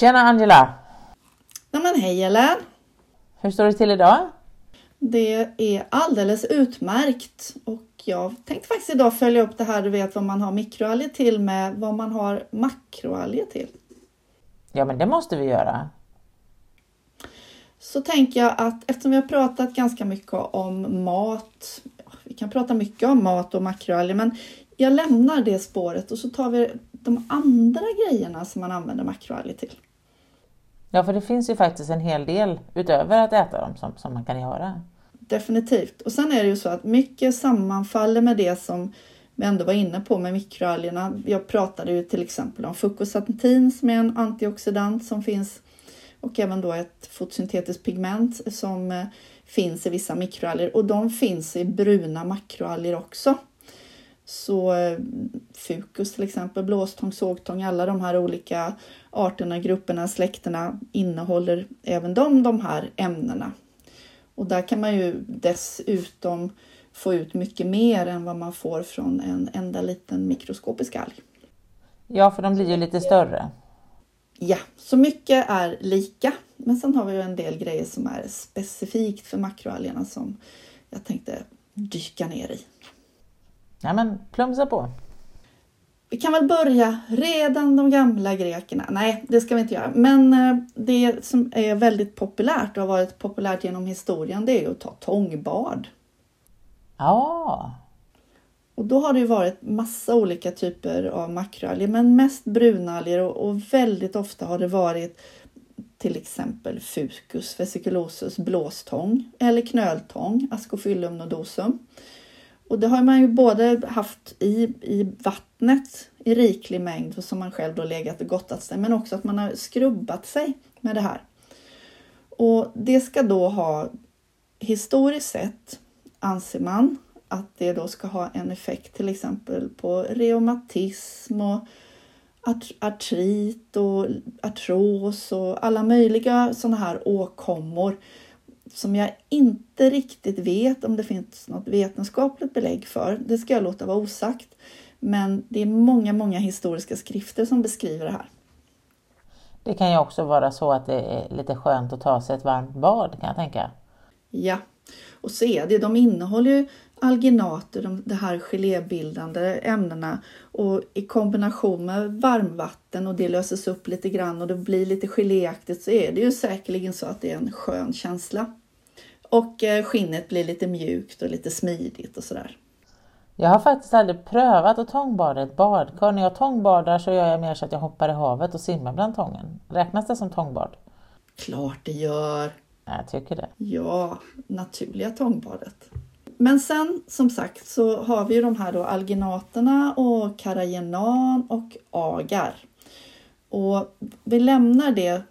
Tjena Angela! Ja, men hej Ellen! Hur står det till idag? Det är alldeles utmärkt och jag tänkte faktiskt idag följa upp det här, du vet vad man har mikroalger till med vad man har makroalger till. Ja, men det måste vi göra. Så tänker jag att eftersom vi har pratat ganska mycket om mat, vi kan prata mycket om mat och makroalger, men jag lämnar det spåret och så tar vi de andra grejerna som man använder makroalger till. Ja, för det finns ju faktiskt en hel del utöver att äta dem som man kan göra. Definitivt. Och sen är det ju så att mycket sammanfaller med det som vi ändå var inne på med mikroalgerna. Jag pratade ju till exempel om fucoxanthin som är en antioxidant som finns och även då ett fotosyntetiskt pigment som finns i vissa mikroalger. Och de finns i bruna makroalger också. Så fukus till exempel, blåstång, sågtång, alla de här olika arterna, grupperna, släkterna innehåller även de här ämnena. Och där kan man ju dessutom få ut mycket mer än vad man får från en enda liten mikroskopisk alg. Ja, för de blir ju lite större. Ja, så mycket är lika. Men sen har vi ju en del grejer som är specifikt för makroalgerna som jag tänkte dyka ner i. Ja, men plumsa på. Vi kan väl börja redan de gamla grekerna. Nej, det ska vi inte göra. Men det som är väldigt populärt och har varit populärt genom historien, det är ju att ta tångbad. Ja. Och då har det ju varit massa olika typer av makroalger, men mest brunalger och väldigt ofta har det varit till exempel fucus vesiculosus, blåstång eller knöltång, ascophyllum nodosum. Och det har man ju både haft i vattnet i riklig mängd och som man själv då legat och gottat sig. Men också att man har skrubbat sig med det här. Och det ska då ha, historiskt sett anser man att det då ska ha en effekt till exempel på reumatism och artrit och artros och alla möjliga sådana här åkommor. Som jag inte riktigt vet om det finns något vetenskapligt belägg för. Det ska jag låta vara osagt. Men det är många, många historiska skrifter som beskriver det här. Det kan ju också vara så att det är lite skönt att ta sig ett varmt bad, kan jag tänka. Ja, och så är det. De innehåller ju alginater, de här gelébildande ämnena. Och i kombination med varmvatten och det löses upp lite grann och det blir lite geléaktigt så är det ju säkerligen så att det är en skön känsla. Och skinnet blir lite mjukt och lite smidigt och sådär. Jag har faktiskt aldrig prövat att tångbada i ett badkar. När jag tångbadar så gör jag mer så att jag hoppar i havet och simmar bland tången. Räknas det som tångbad? Klart det gör. Jag tycker det. Ja, naturliga tångbadet. Men sen som sagt så har vi ju de här då alginaterna och karragenan och agar. Och vi lämnar det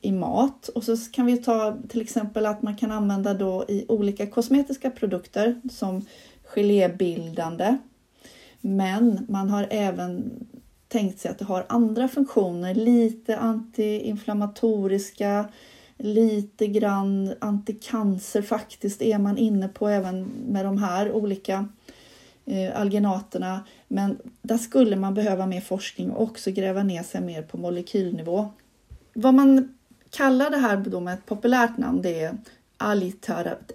i mat och så kan vi ta till exempel att man kan använda då i olika kosmetiska produkter som gelébildande. Men man har även tänkt sig att det har andra funktioner, lite antiinflammatoriska, lite grann antikancer faktiskt är man inne på även med de här olika alginaterna. Men där skulle man behöva mer forskning och också gräva ner sig mer på molekylnivå. Vad man kallar det här då med ett populärt namn, det är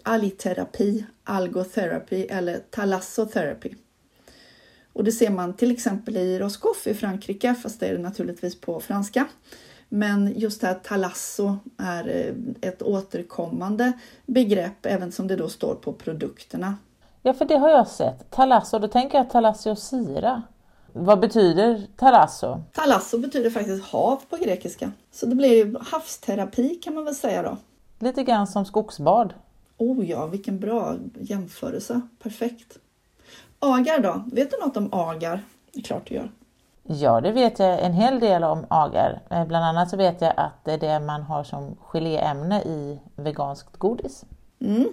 aliterapi, algotherapy eller thalassotherapy. Och det ser man till exempel i Roscoff i Frankrike, fast det är det naturligtvis på franska. Men just det här thalasso är ett återkommande begrepp även som det då står på produkterna. Ja, för det har jag sett. Thalasso, då tänker jag thalassiosira. Vad betyder thalasso? Thalasso betyder faktiskt hav på grekiska. Så det blir ju havsterapi kan man väl säga då. Lite grann som skogsbad. Oh ja, vilken bra jämförelse. Perfekt. Agar då? Vet du något om agar? Det är klart du gör. Ja, det vet jag en hel del om agar. Bland annat så vet jag att det är det man har som geléämne i veganskt godis. Mm,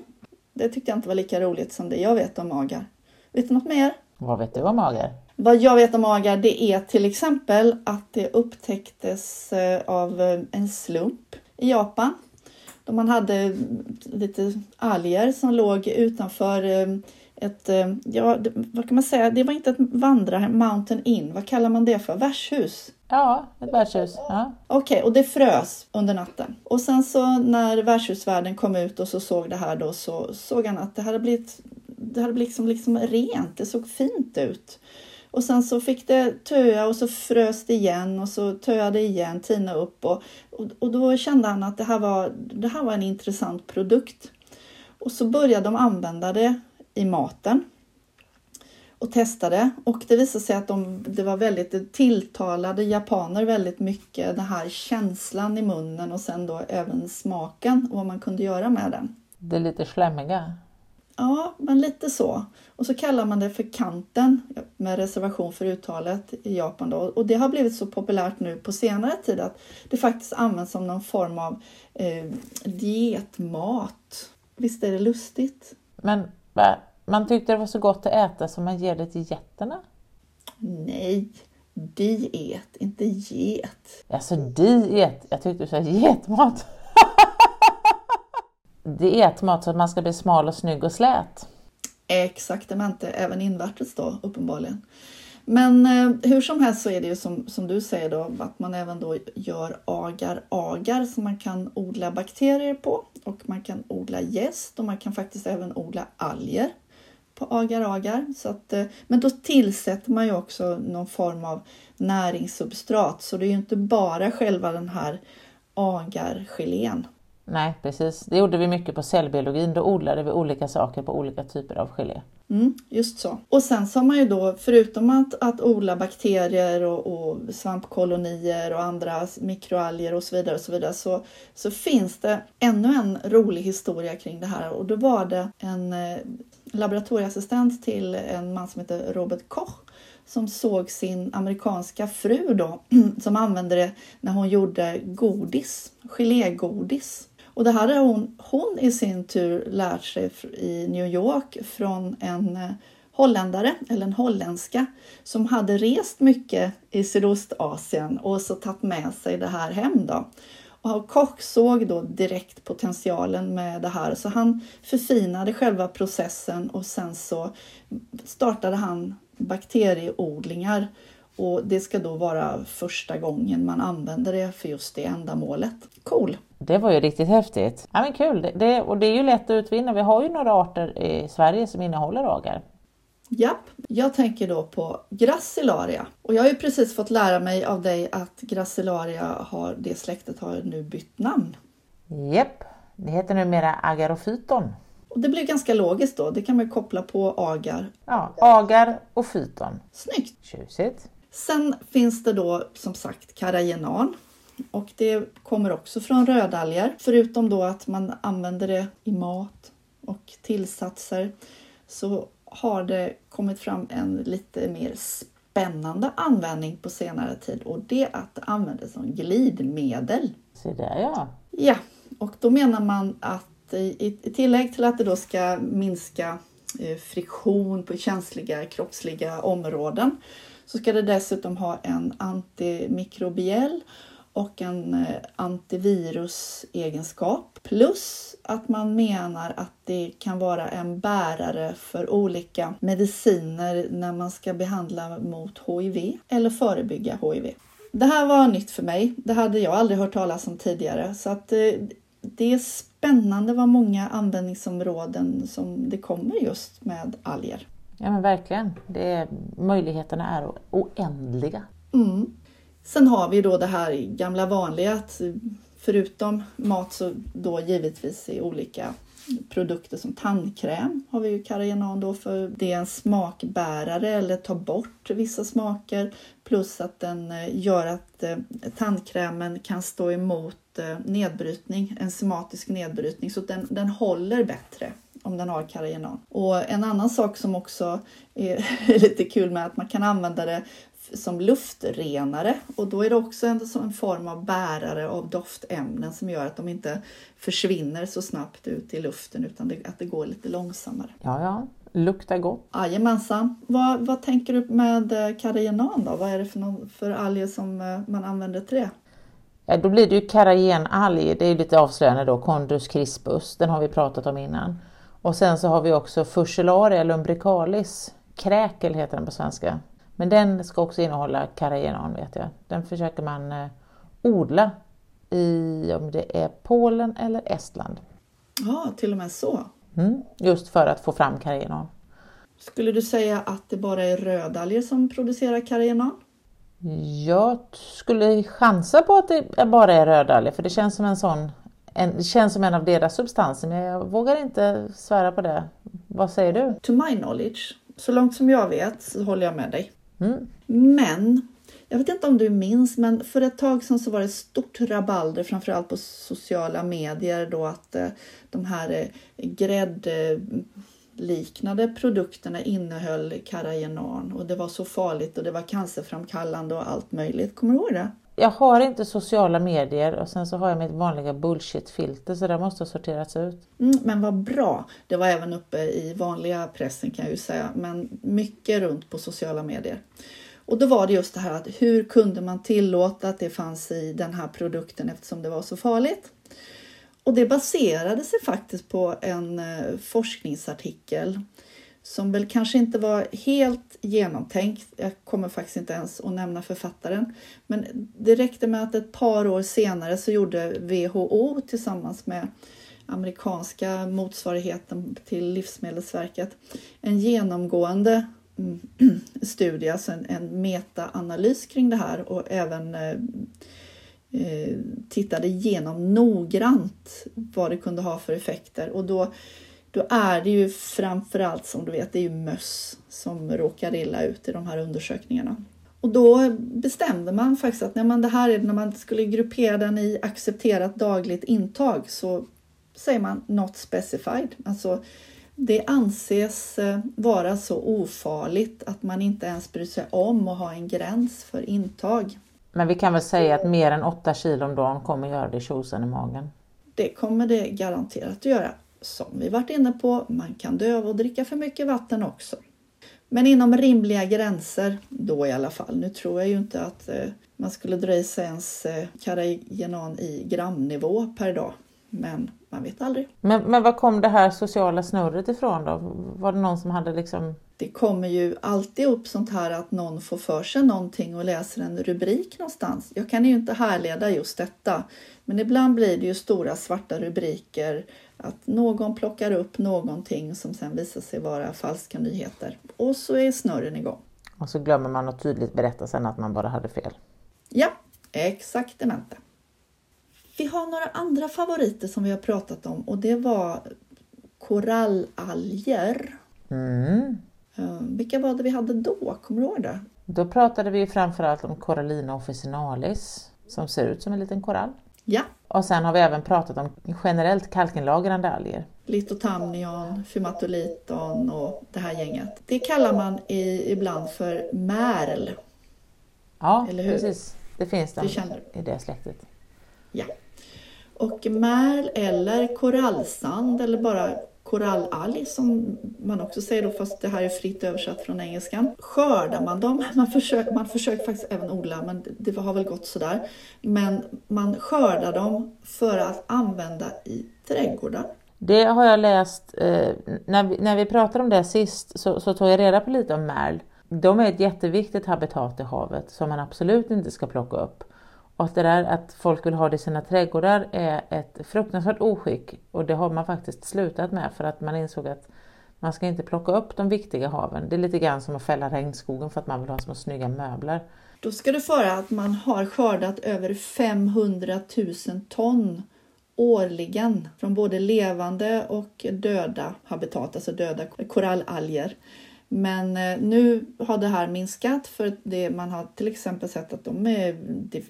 det tyckte jag inte var lika roligt som det jag vet om agar. Vet du något mer? Vad vet du om agar? Vad jag vet om agar, det är till exempel att det upptäcktes av en slump i Japan. Då man hade lite alger som låg utanför vad kan man säga, det var inte att vandra mountain in, vad kallar man det för? Värdshus? Ja, ett värdshus. Ja. Okej, och det frös under natten. Och sen så när värdshusvärden kom ut och så såg det här då, så såg han att det hade blivit liksom rent, det såg fint ut. Och sen så fick det töa och så frös det igen och så töade igen, tina upp. Och då kände han att det här var en intressant produkt. Och så började de använda det i maten och testade. Och det visade sig att det tilltalade japaner väldigt mycket. Den här känslan i munnen och sen då även smaken och vad man kunde göra med den. Det är lite slämmiga. Ja, men lite så. Och så kallar man det för kanten, med reservation för uttalet, i Japan då. Och det har blivit så populärt nu på senare tid att det faktiskt används som någon form av dietmat. Visst är det lustigt? Men man tyckte det var så gott att äta så man ger det till getterna? Nej, diet, inte get. Alltså diet, jag tyckte du sa getmat. Dietmat så att man ska bli smal och snygg och slät. Exaktamente, även invärtes då uppenbarligen. Men hur som helst så är det ju som du säger då, att man även då gör agar-agar som man kan odla bakterier på, och man kan odla jäst och man kan faktiskt även odla alger på agar-agar. Så att, men då tillsätter man ju också någon form av näringssubstrat, så det är ju inte bara själva den här agargelén. Nej, precis. Det gjorde vi mycket på cellbiologin. Då odlade vi olika saker på olika typer av gelé. Mm, just så. Och sen så har man ju då, förutom att odla bakterier och svampkolonier och andra mikroalger och så vidare så finns det ännu en rolig historia kring det här. Och då var det en laboratorieassistent till en man som heter Robert Koch som såg sin amerikanska fru då, som använde det när hon gjorde godis, gelégodis. Och det här har hon i sin tur lärt sig i New York från en holländare eller en holländska som hade rest mycket i Sydostasien och så tagit med sig det här hem då. Och Koch såg då direkt potentialen med det här, så han förfinade själva processen och sen så startade han bakterieodlingar. Och det ska då vara första gången man använder det för just det ändamålet. Cool! Det var ju riktigt häftigt. Ja men kul! Och det är ju lätt att utvinna. Vi har ju några arter i Sverige som innehåller agar. Japp, jag tänker då på gracilaria. Och jag har ju precis fått lära mig av dig att gracilaria det släktet har nu bytt namn. Japp, det heter numera agar och phyton. Och det blir ganska logiskt då, det kan man ju koppla på agar. Ja, agar och phyton. Snyggt! Tjusigt! Sen finns det då som sagt karragenan. Och det kommer också från rödalger. Förutom då att man använder det i mat och tillsatser, så har det kommit fram en lite mer spännande användning på senare tid. Och det är att det användes som glidmedel. Så där ja. Ja, och då menar man att i tillägg till att det då ska minska friktion på känsliga kroppsliga områden, så ska det dessutom ha en antimikrobiell och en antivirusegenskap. Plus att man menar att det kan vara en bärare för olika mediciner när man ska behandla mot HIV eller förebygga HIV. Det här var nytt för mig. Det hade jag aldrig hört talas om tidigare. Så att det är spännande vad många användningsområden som det kommer just med alger. Ja men verkligen, möjligheterna är oändliga. Mm. Sen har vi då det här gamla vanliga att förutom mat så då givetvis i olika produkter som tandkräm har vi ju karragenan då, för det är en smakbärare eller tar bort vissa smaker, plus att den gör att tandkrämen kan stå emot nedbrytning, enzymatisk nedbrytning, så den håller bättre om den har karragenan. Och en annan sak som också är lite kul med att man kan använda det som luftrenare, och då är det också en form av bärare av doftämnen som gör att de inte försvinner så snabbt ut i luften utan att det går lite långsammare. Ja, luktar gott. Jajamensan. Vad tänker du med karragenan då? Vad är det för alger som man använder till det? Ja, då blir det ju karragenalger, det är ju lite avslöjande då, Condrus crispus, den har vi pratat om innan. Och sen så har vi också Furcellaria lumbricalis, kräkel heter den på svenska. Men den ska också innehålla karragenan, vet jag. Den försöker man odla i, om det är Polen eller Estland. Ja, till och med så. Mm, just för att få fram karragenan. Skulle du säga att det bara är rödalger som producerar karragenan? Jag skulle chansa på att det bara är rödalger, för det känns som det känns som en av deras substanser, men jag vågar inte svära på det. Vad säger du? To my knowledge, så långt som jag vet så håller jag med dig. Mm. Men, jag vet inte om du minns, men för ett tag sedan så var det stort rabalder, framförallt på sociala medier, då att de här gräddliknande produkterna innehöll karragenan, och det var så farligt och det var cancerframkallande och allt möjligt. Kommer du ihåg det? Jag har inte sociala medier och sen så har jag mitt vanliga bullshit-filter, så det måste ha sorterats ut. Mm, men vad bra. Det var även uppe i vanliga pressen, kan jag ju säga, men mycket runt på sociala medier. Och då var det just det här att hur kunde man tillåta att det fanns i den här produkten eftersom det var så farligt. Och det baserade sig faktiskt på en forskningsartikel som väl kanske inte var helt genomtänkt. Jag kommer faktiskt inte ens att nämna författaren. Men det räckte med att ett par år senare så gjorde WHO tillsammans med amerikanska motsvarigheten till Livsmedelsverket en genomgående studie, alltså en metaanalys kring det här, och även tittade igenom noggrant vad det kunde ha för effekter. Och då är det ju framförallt, som du vet, det är ju möss som råkar illa ut i de här undersökningarna. Och då bestämde man faktiskt att när man skulle gruppera den i accepterat dagligt intag, så säger man not specified. Alltså det anses vara så ofarligt att man inte ens bryr sig om att ha en gräns för intag. Men vi kan väl säga att mer än 8 kilo om dagen kommer göra det tjosan i magen? Det kommer det garanterat att göra. Som vi varit inne på, man kan dö och dricka för mycket vatten också. Men inom rimliga gränser, då i alla fall. Nu tror jag ju inte att man skulle dra i sig ens karragenan i gramnivå per dag. Men man vet aldrig. Men var kom det här sociala snurret ifrån då? Var det någon som hade liksom... Det kommer ju alltid upp sånt här att någon får för sig någonting och läser en rubrik någonstans. Jag kan ju inte härleda just detta. Men ibland blir det ju stora svarta rubriker. Att någon plockar upp någonting som sen visar sig vara falska nyheter. Och så är snurren igång. Och så glömmer man att tydligt berätta sen att man bara hade fel. Ja, exakt inte. Vi har några andra favoriter som vi har pratat om. Och det var korallalger. Mm. Vilka var det vi hade då? Kommer du ihåg det? Då pratade vi framförallt om Corallina officinalis, som ser ut som en liten korall. Ja. Och sen har vi även pratat om generellt kalkenlagrande alger. Littotamnion, fumatoliton och det här gänget. Det kallar man ibland för märl. Ja, eller hur? Precis. Det finns den i det släktet. Ja. Och märl eller korallsand eller bara korallalg, som man också säger då, fast det här är fritt översatt från engelskan. Skördar man dem, man försöker faktiskt även odla, men det har väl gått sådär. Men man skördar dem för att använda i trädgårdar. Det har jag läst, när vi pratade om det sist så tog jag reda på lite om märl. De är ett jätteviktigt habitat i havet som man absolut inte ska plocka upp. Och att det där att folk vill ha det i sina trädgårdar är ett fruktansvärt oskick. Och det har man faktiskt slutat med, för att man insåg att man ska inte plocka upp de viktiga haven. Det är lite grann som att fälla regnskogen för att man vill ha små snygga möbler. Då ska du föra att man har skördat över 500 000 ton årligen från både levande och döda habitat, alltså döda korallalger. Men nu har det här minskat, för det man har till exempel sett att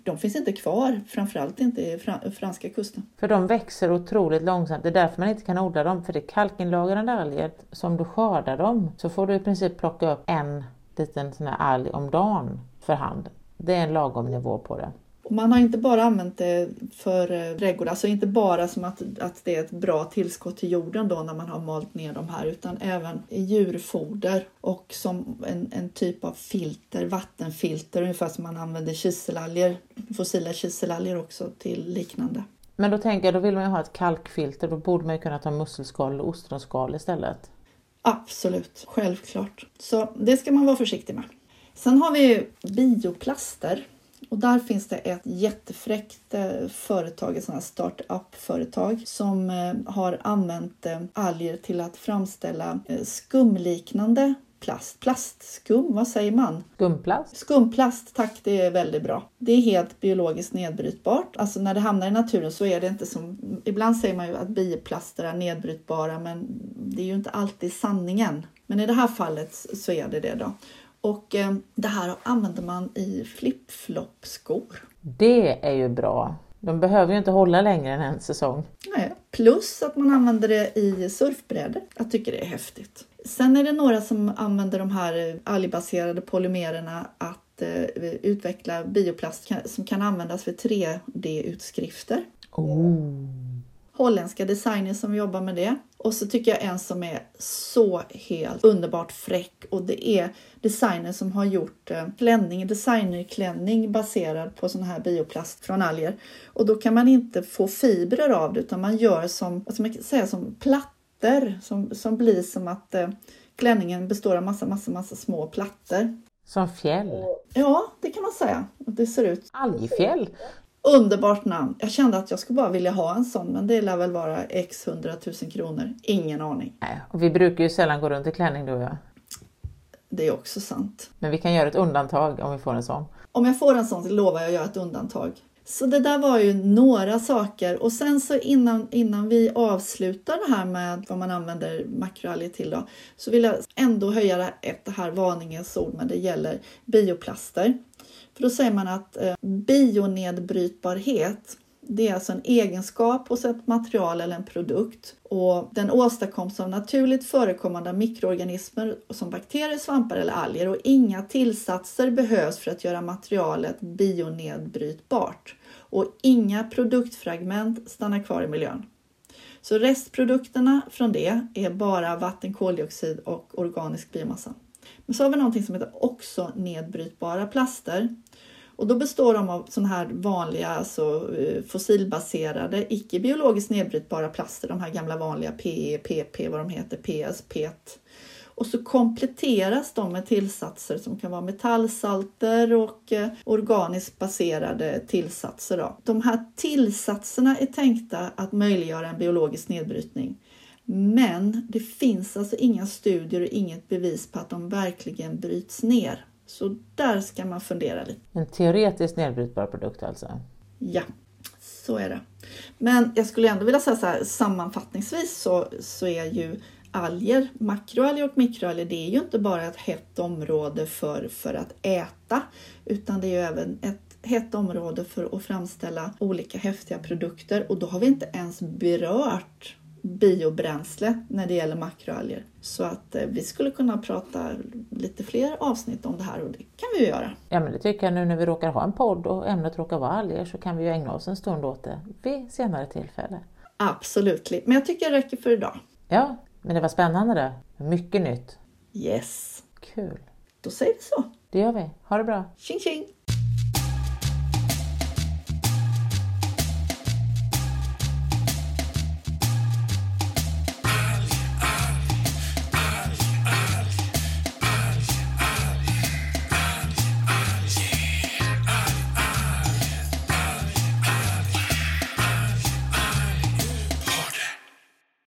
de finns inte kvar, framförallt inte i franska kusten. För de växer otroligt långsamt, det är därför man inte kan odla dem, för det kalkinlagrande alger, som du skördar dem så får du i princip plocka upp en liten sån här alg om dagen för hand. Det är en lagom nivå på det. Man har inte bara använt det för trädgårdar, alltså inte bara som att det är ett bra tillskott till jorden då när man har malt ner de här, utan även i djurfoder och som en typ av filter, vattenfilter, ungefär som man använder kiselalger, fossila kiselalger också till liknande. Men då tänker jag, då vill man ju ha ett kalkfilter. Då borde man ju kunna ta musselskal eller ostronskal istället. Absolut, självklart. Så det ska man vara försiktig med. Sen har vi ju bioplaster. Och där finns det ett jättefräckt företag, ett sånt här start-up-företag som har använt alger till att framställa skumliknande plast. Plastskum, vad säger man? Skumplast. Skumplast, tack, det är väldigt bra. Det är helt biologiskt nedbrytbart. Alltså när det hamnar i naturen så är det inte som... Ibland säger man ju att bioplaster är nedbrytbara, men det är ju inte alltid sanningen. Men i det här fallet så är det det då. Och det här använder man i flip-flop-skor. Det är ju bra. De behöver ju inte hålla längre än en säsong. Nej, plus att man använder det i surfbrädor. Jag tycker det är häftigt. Sen är det några som använder de här algbaserade polymererna att utveckla bioplast som kan användas för 3D-utskrifter. Oh. Holländska designer som jobbar med det. Och så tycker jag en som är så helt underbart fräck. Och det är designer som har gjort klänning, designerklänning baserad på sån här bioplast från alger. Och då kan man inte få fibrer av det utan man gör som, alltså man kan säga som plattor. Som blir som att klänningen består av massa små plattor. Som fjäll? Ja, det kan man säga. Det ser ut. Algfjäll? Underbart namn. Jag kände att jag skulle bara vilja ha en sån. Men det lär väl vara x 100 000 kronor. Ingen aning. Nej, och vi brukar ju sällan gå runt i klänning då, ja. Det är också sant. Men vi kan göra ett undantag om vi får en sån. Om jag får en sån så lovar jag att göra ett undantag. Så det där var ju några saker. Och sen så innan vi avslutar det här med vad man använder makroalger till då. Så vill jag ändå höja ett här varningens ord när det gäller bioplaster. För då säger man att bionedbrytbarhet, det är alltså en egenskap hos ett material eller en produkt. Och den åstadkoms av naturligt förekommande mikroorganismer som bakterier, svampar eller alger. Och inga tillsatser behövs för att göra materialet bionedbrytbart. Och inga produktfragment stannar kvar i miljön. Så restprodukterna från det är bara vatten, koldioxid och organisk biomassa. Men så har vi någonting som heter också nedbrytbara plaster. Och då består de av sådana här vanliga, alltså fossilbaserade, icke-biologiskt nedbrytbara plaster. De här gamla vanliga PE, PP, vad de heter, PS, PET. Och så kompletteras de med tillsatser som kan vara metallsalter och organiskt baserade tillsatser. Då. De här tillsatserna är tänkta att möjliggöra en biologisk nedbrytning. Men det finns alltså inga studier och inget bevis på att de verkligen bryts ner. Så där ska man fundera lite. En teoretiskt nedbrytbar produkt alltså? Ja, så är det. Men jag skulle ändå vilja säga så här, sammanfattningsvis så är ju alger, makroalger och mikroalger, det är ju inte bara ett hett område för att äta. Utan det är ju även ett hett område för att framställa olika häftiga produkter. Och då har vi inte ens berört biobränsle när det gäller makroalger. Så att vi skulle kunna prata lite fler avsnitt om det här och det kan vi ju göra. Ja, men det tycker jag nu när vi råkar ha en podd och ämnet råkar vara alger så kan vi ju ägna oss en stund åt det vid senare tillfälle. Absolut, men jag tycker det räcker för idag. Ja, men det var spännande det. Mycket nytt. Yes. Kul. Då säger vi så. Det gör vi. Ha det bra. Tjing tjing.